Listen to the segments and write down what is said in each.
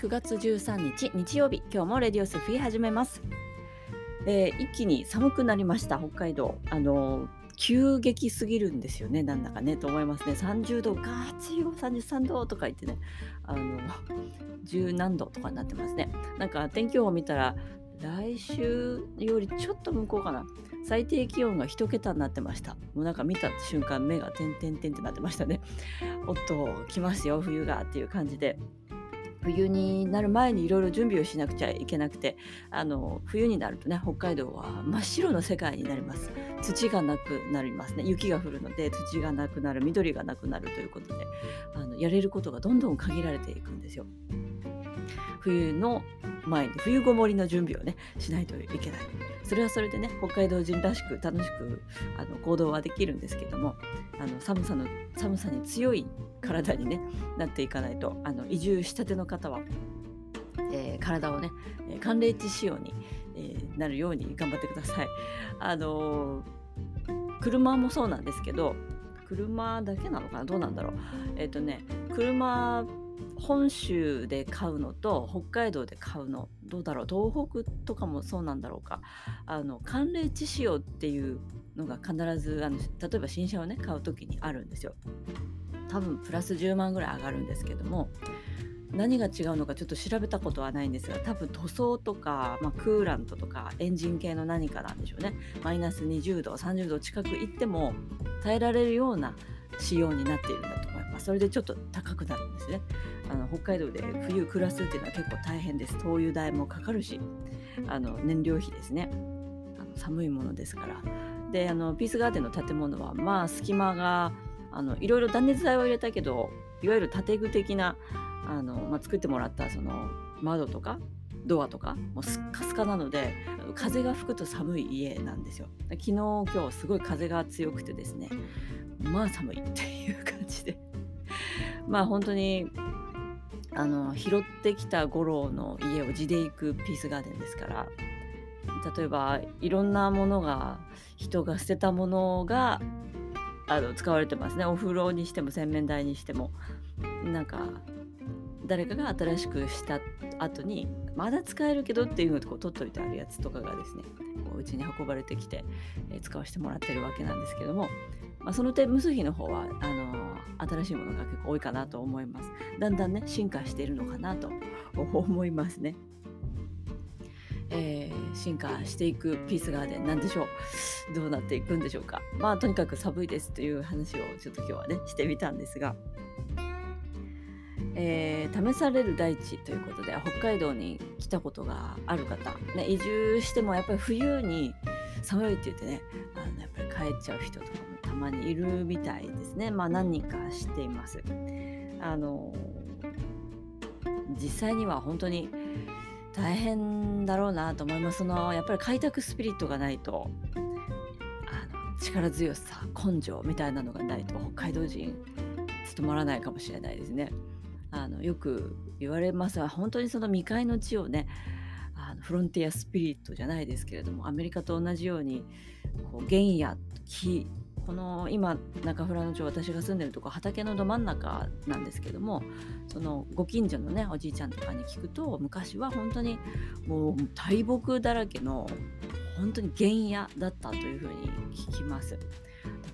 9月13日日曜日、今日もレディオスフィー始めます。一気に寒くなりました。北海道急激すぎるんですよね。なんだかねと思いますね。30度ガーチー33度とか言ってね、10何度とかになってますね。なんか天気予報見たら来週よりちょっと向こうかな、最低気温が1桁になってました。もうなんか見た瞬間目がてんてんてんってなってましたね。おっと来ますよ冬がっていう感じで、冬になる前にいろいろ準備をしなくちゃいけなくて、冬になるとね、北海道は真っ白の世界になります。土がなくなりますね。雪が降るので土がなくなる、緑がなくなるということで、やれることがどんどん限られていくんですよ。冬の前に冬ごもりの準備をねしないといけない。それはそれでね、北海道人らしく楽しく行動はできるんですけども、寒さに強い体に、ね、なっていかないと、移住したての方は、体をね寒冷地仕様に、なるように頑張ってください。車もそうなんですけど、車だけなのかな、どうなんだろう。車本州で買うのと北海道で買うのどうだろう、東北とかもそうなんだろうか。寒冷地仕様っていうのが必ず例えば新車をね買うときにあるんですよ。多分プラス10万ぐらい上がるんですけども、何が違うのかちょっと調べたことはないんですが、多分塗装とか、クーラントとかエンジン系の何かなんでしょうね。マイナス20度30度近くいっても耐えられるような仕様になっているんだと思います。それでちょっと高くなるんですね。北海道で冬暮らすっていうのは結構大変です。灯油代もかかるし、燃料費ですね。寒いものですから。でピースガーデンの建物は隙間がいろいろ断熱材を入れたけど、いわゆる建具的な作ってもらったその窓とかドアとかもうスッカスカなので、風が吹くと寒い家なんですよ。昨日今日すごい風が強くてですね、寒いっていう感じで本当に拾ってきた五郎の家を地で行くピースガーデンですから、例えばいろんなものが、人が捨てたものが使われてますね。お風呂にしても洗面台にしても、なんか誰かが新しくした後にまだ使えるけどっていうのを取っといてあるやつとかがですね、うちに運ばれてきて、使わせてもらってるわけなんですけども、その点無数費の方は新しいものが結構多いかなと思います。だんだんね進化しているのかなと思いますね。進化していくピースガーデンなんでしょう。どうなっていくんでしょうか。とにかく寒いですという話をちょっと今日はねしてみたんですが、試される大地ということで、北海道に来たことがある方、移住してもやっぱり冬に寒いって言ってね、やっぱり帰っちゃう人とかもたまにいるみたいですね。何人か知っています。実際には本当に大変だろうなと思います。やっぱり開拓スピリットがないと、力強さ根性みたいなのがないと北海道人務まらないかもしれないですね。よく言われますが、本当にその未開の地をね、フロンティアスピリットじゃないですけれども、アメリカと同じように原野、この今中富良野町、私が住んでるとこ畑のど真ん中なんですけども、そのご近所のねおじいちゃんとかに聞くと、昔は本当にもう大木だらけの本当に原野だったというふうに聞きます。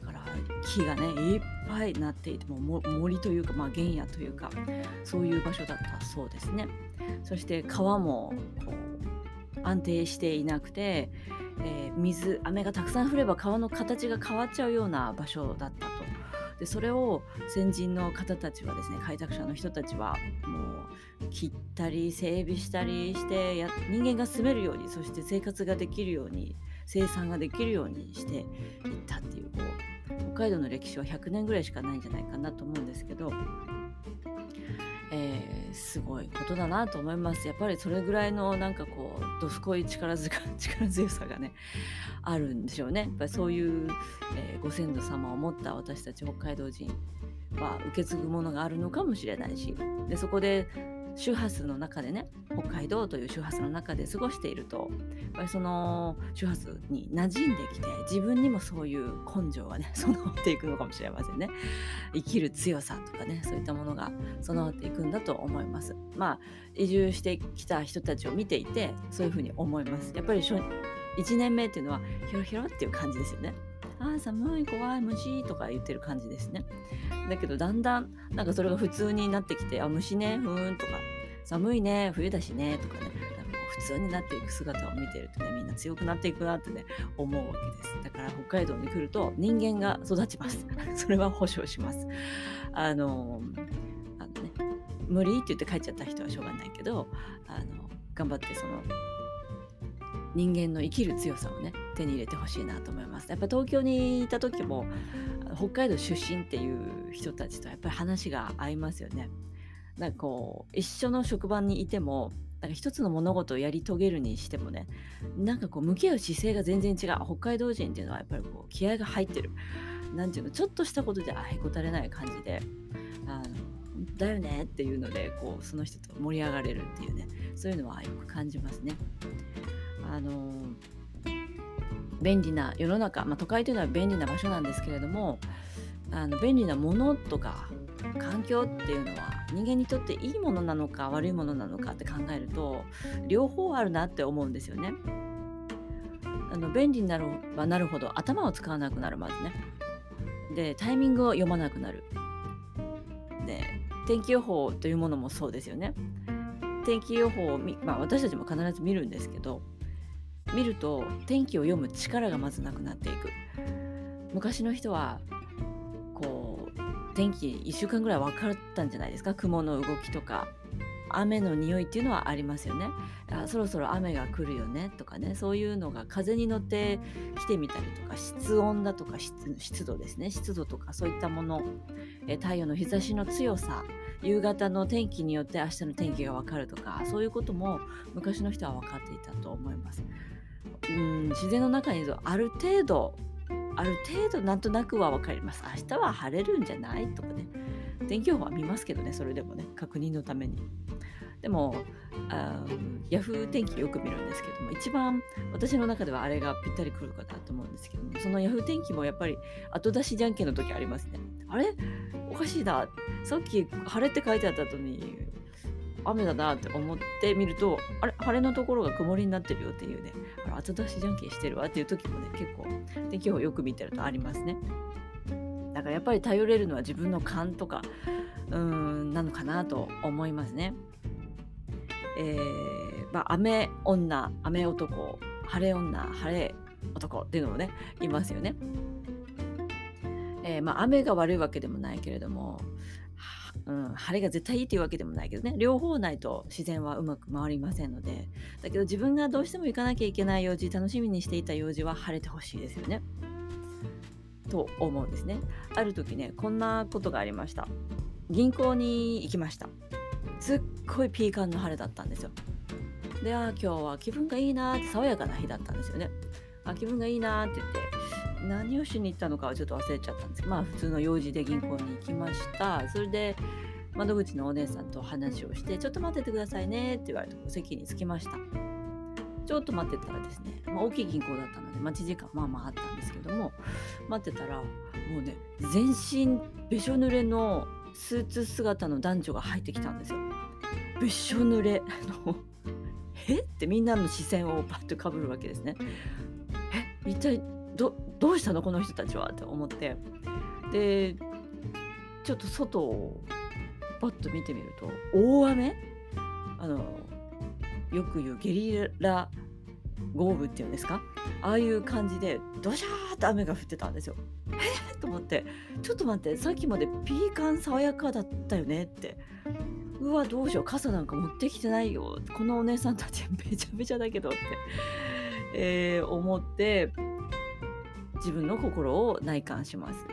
だから木がねいっぱいなっていて、もう森というか、原野というか、そういう場所だったそうですね。そして川も安定していなくて、雨がたくさん降れば川の形が変わっちゃうような場所だったと。でそれを先人の方たちはですね、開拓者の人たちはもう切ったり整備したりして人間が住めるように、そして生活ができるように、生産ができるようにしていったっていう、北海道の歴史は100年ぐらいしかないんじゃないかなと思うんですけど、すごいことだなと思います。やっぱりそれぐらいのどすこい力強さがねあるんでしょうね。やっぱりそういう、ご先祖様を持った私たち北海道人は受け継ぐものがあるのかもしれないし、でそこで周波数の中でね、北海道という周波数の中で過ごしていると、やっぱりその周波数に馴染んできて、自分にもそういう根性はね、備わっていくのかもしれませんね。生きる強さとかね、そういったものが備わっていくんだと思います。まあ移住してきた人たちを見ていてそういうふうに思います。やっぱり1年目っていうのはヒョロヒョロっていう感じですよね。あ、寒い、怖い、虫とか言ってる感じですね。だけどだんだんなんかそれが普通になってきて、あ、虫ね、ふーんとか、寒いね、冬だしねとかね、なんか普通になっていく姿を見てるとね、みんな強くなっていくなってね、思うわけです。だから北海道に来ると人間が育ちます。それは保証します。ね、無理って言って帰っちゃった人はしょうがないけど、頑張ってその人間の生きる強さをね、手に入れてほしいなと思います。やっぱ東京にいた時も北海道出身っていう人たちとやっぱり話が合いますよね。なんかこう一緒の職場にいても、なんか一つの物事をやり遂げるにしてもね、なんかこう向き合う姿勢が全然違う。北海道人っていうのはやっぱりこう気合が入ってる。なんていうの、ちょっとしたことじゃへこたれない感じで、だよねっていうのでこうその人と盛り上がれるっていうね、そういうのはよく感じますね。便利な世の中、都会というのは便利な場所なんですけれども、便利なものとか環境っていうのは人間にとっていいものなのか悪いものなのかって考えると両方あるなって思うんですよね。便利になればなるほど頭を使わなくなる、まずね。で、タイミングを読まなくなる。で、天気予報というものもそうですよね。天気予報を、私たちも必ず見るんですけど、見ると天気を読む力がまずなくなっていく。昔の人はこう天気1週間ぐらい分かったんじゃないですか。雲の動きとか雨の匂いっていうのはありますよね。そろそろ雨が来るよねとかね、そういうのが風に乗って来てみたりとか、室温だとか 湿度ですね、湿度とかそういったもの、太陽の日差しの強さ、夕方の天気によって明日の天気が分かるとか、そういうことも昔の人は分かっていたと思います。自然の中にいるとある程度なんとなくは分かります。明日は晴れるんじゃないとかね、天気予報は見ますけどね、それでもね、確認のために。でもヤフー天気よく見るんですけども、一番私の中ではあれがぴったりくるかなと思うんですけども、そのヤフー天気もやっぱり後出しじゃんけんの時ありますね。あれおかしいな、さっき晴れって書いてあった後に雨だなって思ってみると、あれ晴れのところが曇りになってるよっていうね、後出しじゃんけんしてるわっていう時もね、結構天気予報よく見てるとありますね。だからやっぱり頼れるのは自分の勘とかなのかなと思いますね。雨女、雨男、晴れ女、晴れ男っていうのもね、いますよね。雨が悪いわけでもないけれども、晴れが絶対いいというわけでもないけどね、両方ないと自然はうまく回りませんので、だけど自分がどうしても行かなきゃいけない用事、楽しみにしていた用事は晴れてほしいですよねと思うんですね。ある時ね、こんなことがありました。銀行に行きました。すっごいピーカンの晴れだったんですよ。で、今日は気分がいいなーって、爽やかな日だったんですよね。気分がいいなーって言って、何をしに行ったのかはちょっと忘れちゃったんですけど、普通の用事で銀行に行きました。それで窓口のお姉さんと話をして、ちょっと待っててくださいねって言われて席に着きました。ちょっと待ってたらですね、大きい銀行だったので待ち時間あったんですけども、待ってたらもうね、全身べしょ濡れのスーツ姿の男女が入ってきたんですよ。びっしょ濡れのえってみんなの視線をパッとかぶるわけですね。一体 どうしたのこの人たちはって思って、でちょっと外をパッと見てみると、大雨、よく言うゲリラ豪雨っていうんですか、ああいう感じでドシャーって雨が降ってたんですよ。と思って、ちょっと待って、さっきまでピーカン爽やかだったよねって、うわどうしよう、傘なんか持ってきてないよ、このお姉さんたちめちゃめちゃだけどって、思って自分の心を内観します。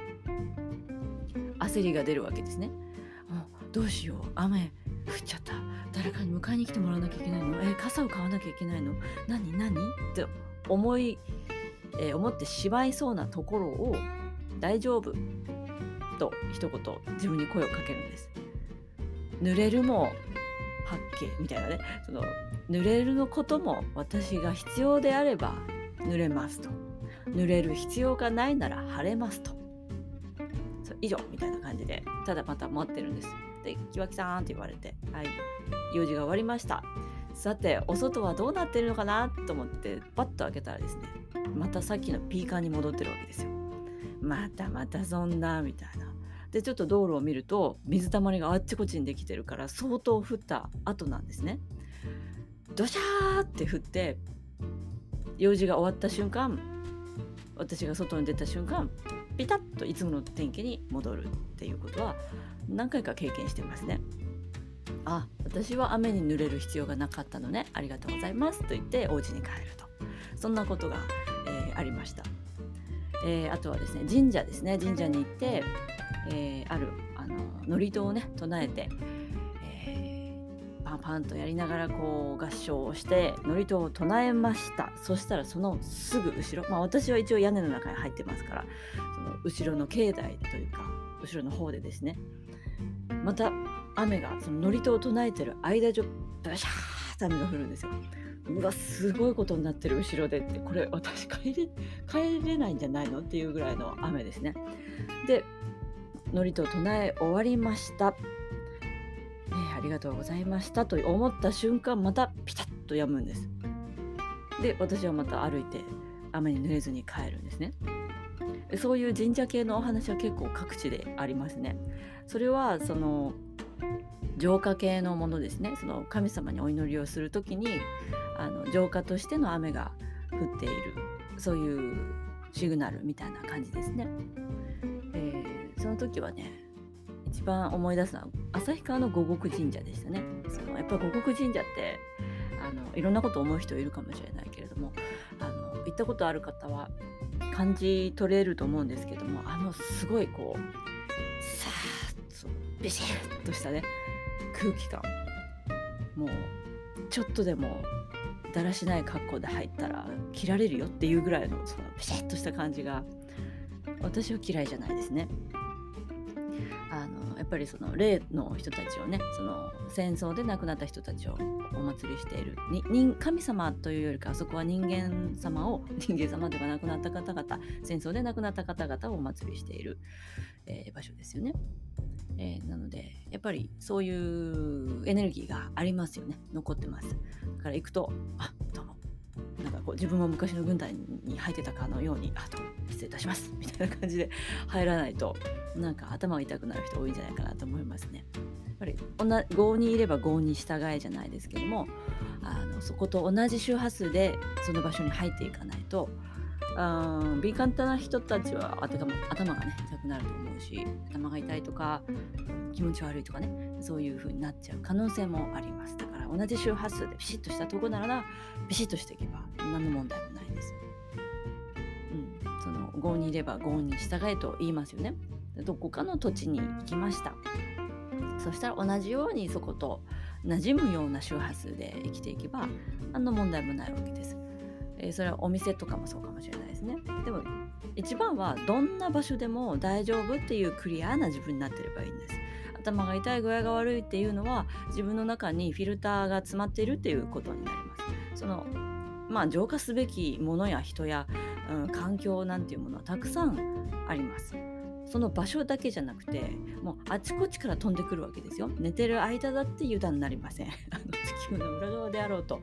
焦りが出るわけですね。どうしよう、雨降っちゃった、誰かに迎えに来てもらわなきゃいけないの、傘を買わなきゃいけないの、何って思ってしまいそうなところを、大丈夫と一言自分に声をかけるんです。濡れるも八景みたいなね、その濡れるのことも私が必要であれば濡れますと、濡れる必要がないなら晴れますと、そう以上みたいな感じでただまた待ってるんです。で、きわきさんって言われて、はい、用事が終わりました、さてお外はどうなってるのかなと思ってパッと開けたらですね、またさっきのピーカンに戻ってるわけですよ。またそんなみたいな。でちょっと道路を見ると水たまりがあっちこっちにできてるから相当降った後なんですね。ドシャーって降って用事が終わった瞬間、私が外に出た瞬間ピタッといつもの天気に戻るっていうことは何回か経験してますね。あ、私は雨に濡れる必要がなかったのね、ありがとうございますと言ってお家に帰ると、そんなことが、ありました。あとはですね、神社ですね。神社に行って、ある祝詞をね唱えて、パンパンとやりながらこう合唱をして祝詞を唱えました。そしたらそのすぐ後ろ、私は一応屋根の中に入ってますから、その後ろの境内というか後ろの方でですね、また雨がその祝詞を唱えてる間中バシャーって雨が降るんですよ。うわ、すごいことになってる後ろでって、これ私帰れないんじゃないのっていうぐらいの雨ですね。で祝詞を唱え終わりました、ありがとうございましたと思った瞬間またピタッと止むんです。で私はまた歩いて雨に濡れずに帰るんですね。そういう神社系のお話は結構各地でありますね。それはその浄化系のものですね。その神様にお祈りをするときに浄化としての雨が降っている、そういうシグナルみたいな感じですね。その時はね、一番思い出すのは旭川の護国神社でしたね。そのやっぱり護国神社っていろんなこと思う人いるかもしれないけれども、行ったことある方は感じ取れると思うんですけども、すごいこうさーっとビシッとしたね空気感、もうちょっとでもだらしない格好で入ったら切られるよっていうぐらいのそのピシッとした感じが私は嫌いじゃないですね。やっぱりその霊の人たちをね、その戦争で亡くなった人たちをお祭りしている神様というよりか、そこは人間様ではなくなった方々、戦争で亡くなった方々をお祭りしている、場所ですよね。なのでやっぱりそういうエネルギーがありますよね、残ってます。だから行くと、あ、どうも、なんかこう自分も昔の軍隊に入ってたかのように、あと失礼いたしますみたいな感じで入らないと、なんか頭が痛くなる人多いんじゃないかなと思いますね。やっぱり郷にいれば郷に従えじゃないですけども、そこと同じ周波数でその場所に入っていかないと、敏感な人たちは頭がね痛くなると思うし、頭が痛いとか気持ち悪いとかね、そういう風になっちゃう可能性もあります。だから同じ周波数でピシッとしたとこならピシッとしていけば何の問題もないです、その郷にいれば郷に従えと言いますよね。どこかの土地に行きました。そしたら同じようにそこと馴染むような周波数で生きていけば何の問題もないわけです。それはお店とかもそうかもしれないですね。でも一番はどんな場所でも大丈夫っていうクリアな自分になってればいいんです。頭が痛い、具合が悪いっていうのは自分の中にフィルターが詰まっているっていうことになります。その浄化すべきものや人や、環境なんていうものはたくさんあります。その場所だけじゃなくて、もうあちこちから飛んでくるわけですよ。寝てる間だって油断になりません。地球の裏側であろうと、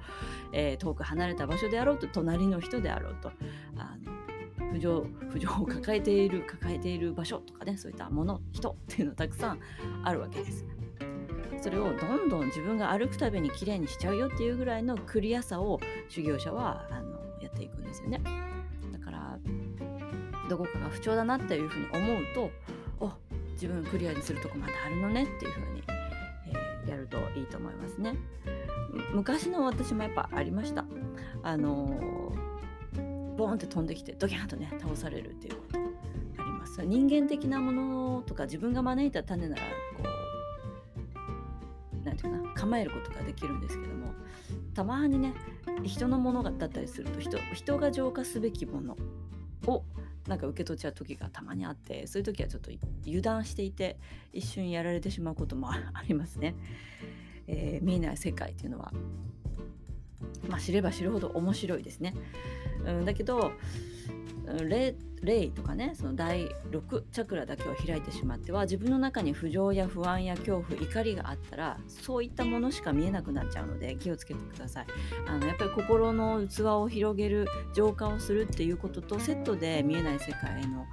遠く離れた場所であろうと、隣の人であろうと、不条を抱えている場所とかね、そういったもの、人っていうのがたくさんあるわけです。それをどんどん自分が歩くたびにきれいにしちゃうよっていうぐらいのクリアさを修行者はやっていくんですよね。だからどこかが不調だなっていうふうに思うと、自分クリアにするとこまであるのねっていうふうに、やるといいと思いますね。昔の私もやっぱありました。ボーンって飛んできてドキャンとね倒されるっていうことあります。人間的なものとか自分が招いた種ならこうなんていうかな、構えることができるんですけども、たまにね人のものだったりすると、人が浄化すべきものをなんか受け取っちゃう時がたまにあって、そういう時はちょっと油断していて一瞬やられてしまうこともありますね。見えない世界っていうのは、知れば知るほど面白いですね。だけど霊とかね、その第6チャクラだけを開いてしまっては、自分の中に不浄や不安や恐怖、怒りがあったら、そういったものしか見えなくなっちゃうので気をつけてください。やっぱり心の器を広げる、浄化をするっていうこととセットで見えない世界の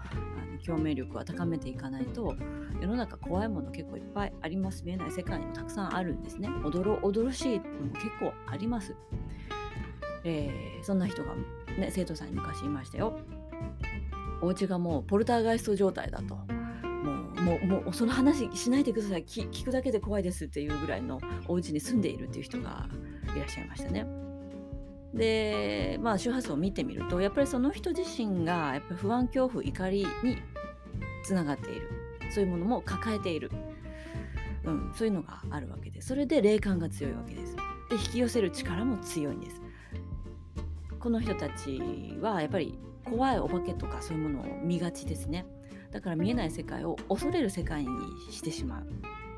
共鳴力は高めていかないと、世の中怖いもの結構いっぱいあります。見えない世界にもたくさんあるんですね。驚しいのも結構あります。そんな人が、ね、生徒さんに昔いましたよ。お家がもうポルターガイスト状態だと、もうその話しないでください、聞くだけで怖いですっていうぐらいのお家に住んでいるっていう人がいらっしゃいましたね。で、周波数を見てみると、やっぱりその人自身がやっぱ不安、恐怖、怒りにつながっている、そういうものも抱えている、そういうのがあるわけで、それで霊感が強いわけです。で、引き寄せる力も強いんです。この人たちはやっぱり怖いお化けとかそういうものを見がちですね。だから見えない世界を恐れる世界にしてしまう。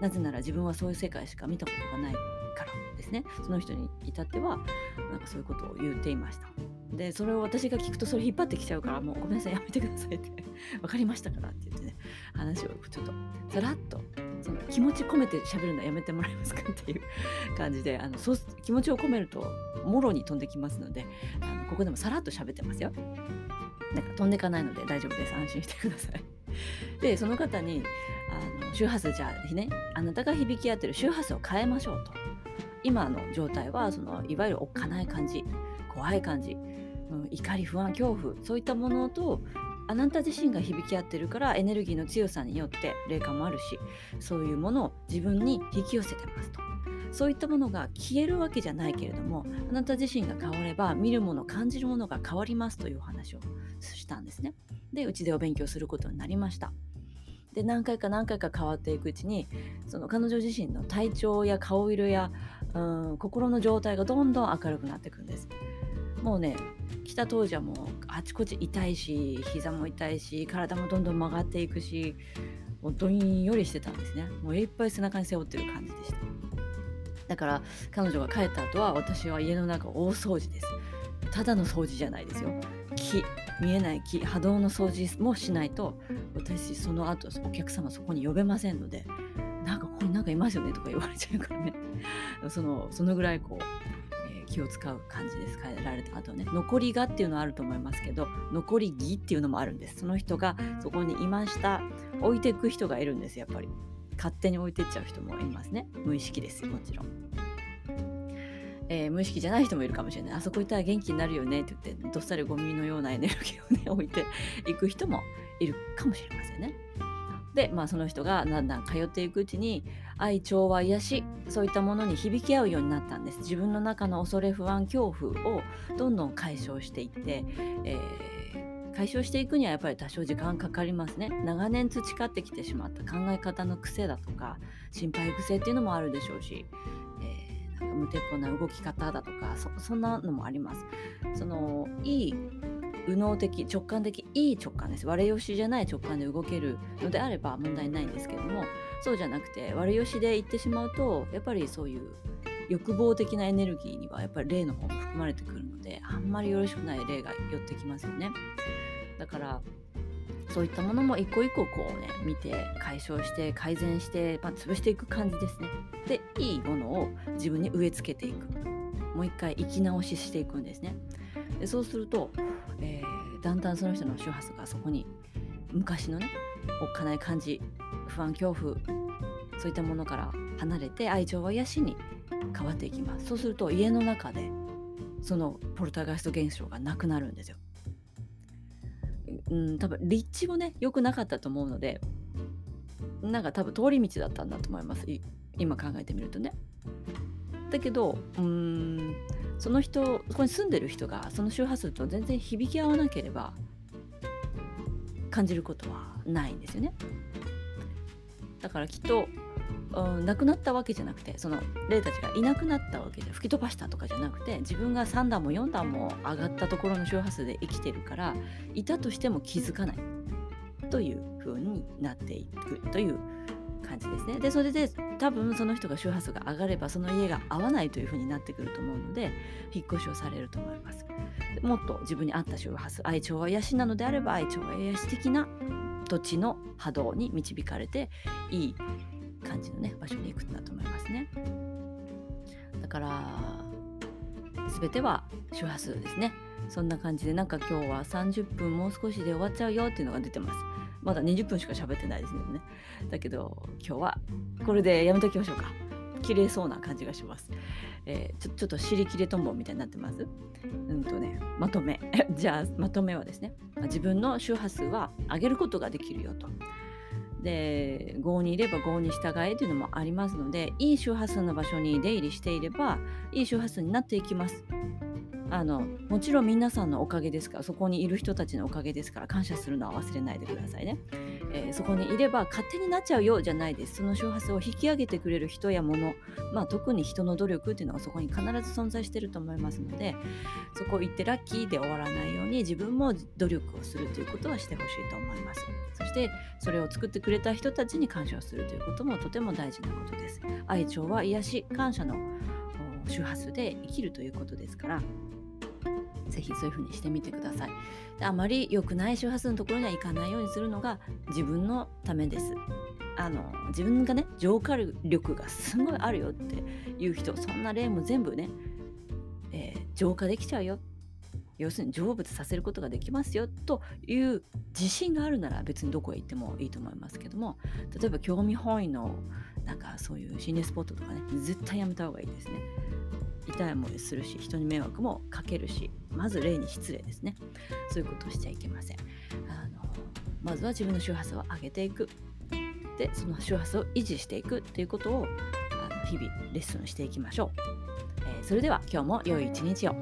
なぜなら自分はそういう世界しか見たことがないからですね。その人に至ってはそういうことを言っていました。で、それを私が聞くとそれ引っ張ってきちゃうから、もうごめんなさい、やめてくださいって分かりましたからって言ってね、話をちょっとさらっと、その気持ち込めて喋るのはやめてもらえますかっていう感じで、そう気持ちを込めるともろに飛んできますので、ここでもさらっと喋ってますよ。なんか飛んでかないので大丈夫です、安心してください。で、その方に周波数、じゃあね、あなたが響き合ってる周波数を変えましょうと。今の状態はそのいわゆるおっかない感じ、怖い感じ、怒り、不安、恐怖、そういったものとあなた自身が響き合ってるから、エネルギーの強さによって霊感もあるし、そういうものを自分に引き寄せてますと。そういったものが消えるわけじゃないけれども、あなた自身が変われば見るもの、感じるものが変わりますという話をしたんですね。で、うちでお勉強することになりました。で、何回か変わっていくうちに、その彼女自身の体調や顔色や心の状態がどんどん明るくなっていくんです。もうね、来た当時はもうあちこち痛いし、膝も痛いし、体もどんどん曲がっていくし、もうどんよりしてたんですね。もういっぱい背中に背負ってる感じでした。だから彼女が帰った後は、私は家の中大掃除です。ただの掃除じゃないですよ。見えない木、波動の掃除もしないと、私その後お客様そこに呼べませんので、なんかここになんかいますよねとか言われちゃうからねそのぐらいこう気を使う感じです。変えられた後ね、残りがっていうのはあると思いますけど、残りぎっていうのもあるんです。その人がそこにいました、置いていく人がいるんです。やっぱり勝手に置いていっちゃう人もいますね。無意識ですよ、もちろん。無意識じゃない人もいるかもしれない。あそこいたら元気になるよねって言って、どっさりゴミのようなエネルギーをね置いていく人もいるかもしれませんね。で、その人がだんだん通っていくうちに、愛、調和、癒し、そういったものに響き合うようになったんです。自分の中の恐れ、不安、恐怖をどんどん解消していって、解消していくにはやっぱり多少時間かかりますね。長年培ってきてしまった考え方の癖だとか、心配癖っていうのもあるでしょうし、なんか無鉄砲な動き方だとか、そんなのもあります。そのいい右脳的、直感的、いい直感です。悪よしじゃない直感で動けるのであれば問題ないんですけども、そうじゃなくて悪よしで行ってしまうと、やっぱりそういう欲望的なエネルギーにはやっぱり霊の方も含まれてくるので、あんまりよろしくない霊が寄ってきますよね。だからそういったものも一個一個こうね見て、解消して改善して、潰していく感じですね。で、いいものを自分に植え付けていく、もう一回生き直ししていくんですね。で、そうするとだんだんその人の周波数がそこに昔のねおっかない感じ、不安、恐怖、そういったものから離れて、愛、情は癒しに変わっていきます。そうすると家の中でそのポルターガイスト現象がなくなるんですよ。多分立地もね良くなかったと思うので、なんか多分通り道だったんだと思います、今考えてみるとね。だけどその人、そこに住んでる人がその周波数と全然響き合わなければ感じることはないんですよね。だからきっとなくなったわけじゃなくて、その霊たちがいなくなったわけじゃ、吹き飛ばしたとかじゃなくて、自分が3段も4段も上がったところの周波数で生きてるから、いたとしても気づかないという風になっていくという感じですね。でそれで多分その人が周波数が上がればその家が合わないという風になってくると思うので引っ越しをされると思います。もっと自分に合った周波数、愛調和癒しなのであれば愛調和癒し的な土地の波動に導かれていい感じのね場所に行くんだと思いますね。だから全ては周波数ですね。そんな感じでなんか今日は30分もう少しで終わっちゃうよっていうのが出てます。まだ20分しか喋ってないですね。だけど今日はこれでやめておきましょうか。切れそうな感じがします。ちょっと尻切れトンボみたいになってます。まとめじゃあまとめはですね、自分の周波数は上げることができるよと。で5にいれば5に従えというのもありますので、いい周波数の場所に出入りしていればいい周波数になっていきます。もちろん皆さんのおかげですから、そこにいる人たちのおかげですから感謝するのは忘れないでくださいね。そこにいれば勝手になっちゃうよじゃないです。その周波数を引き上げてくれる人や物、特に人の努力っていうのがそこに必ず存在していると思いますので、そこ行ってラッキーで終わらないように自分も努力をするということはしてほしいと思います。そしてそれを作ってくれた人たちに感謝をするということもとても大事なことです。愛情は癒し、感謝の周波数で生きるということですから、ぜひそういう風にしてみてください。で、あまり良くない周波数のところには行かないようにするのが自分のためです。自分がね、浄化力がすごいあるよっていう人、そんな例も全部ね、浄化できちゃうよ。要するに成仏させることができますよという自信があるなら別にどこへ行ってもいいと思いますけども、例えば興味本位のなんかそういう心霊スポットとかね、絶対やめた方がいいですね。痛い思いするし、人に迷惑もかけるし、まず例に失礼ですね。そういうことをしちゃいけません。まずは自分の周波数を上げていく。で、その周波数を維持していくということを日々レッスンしていきましょう。それでは今日も良い一日を。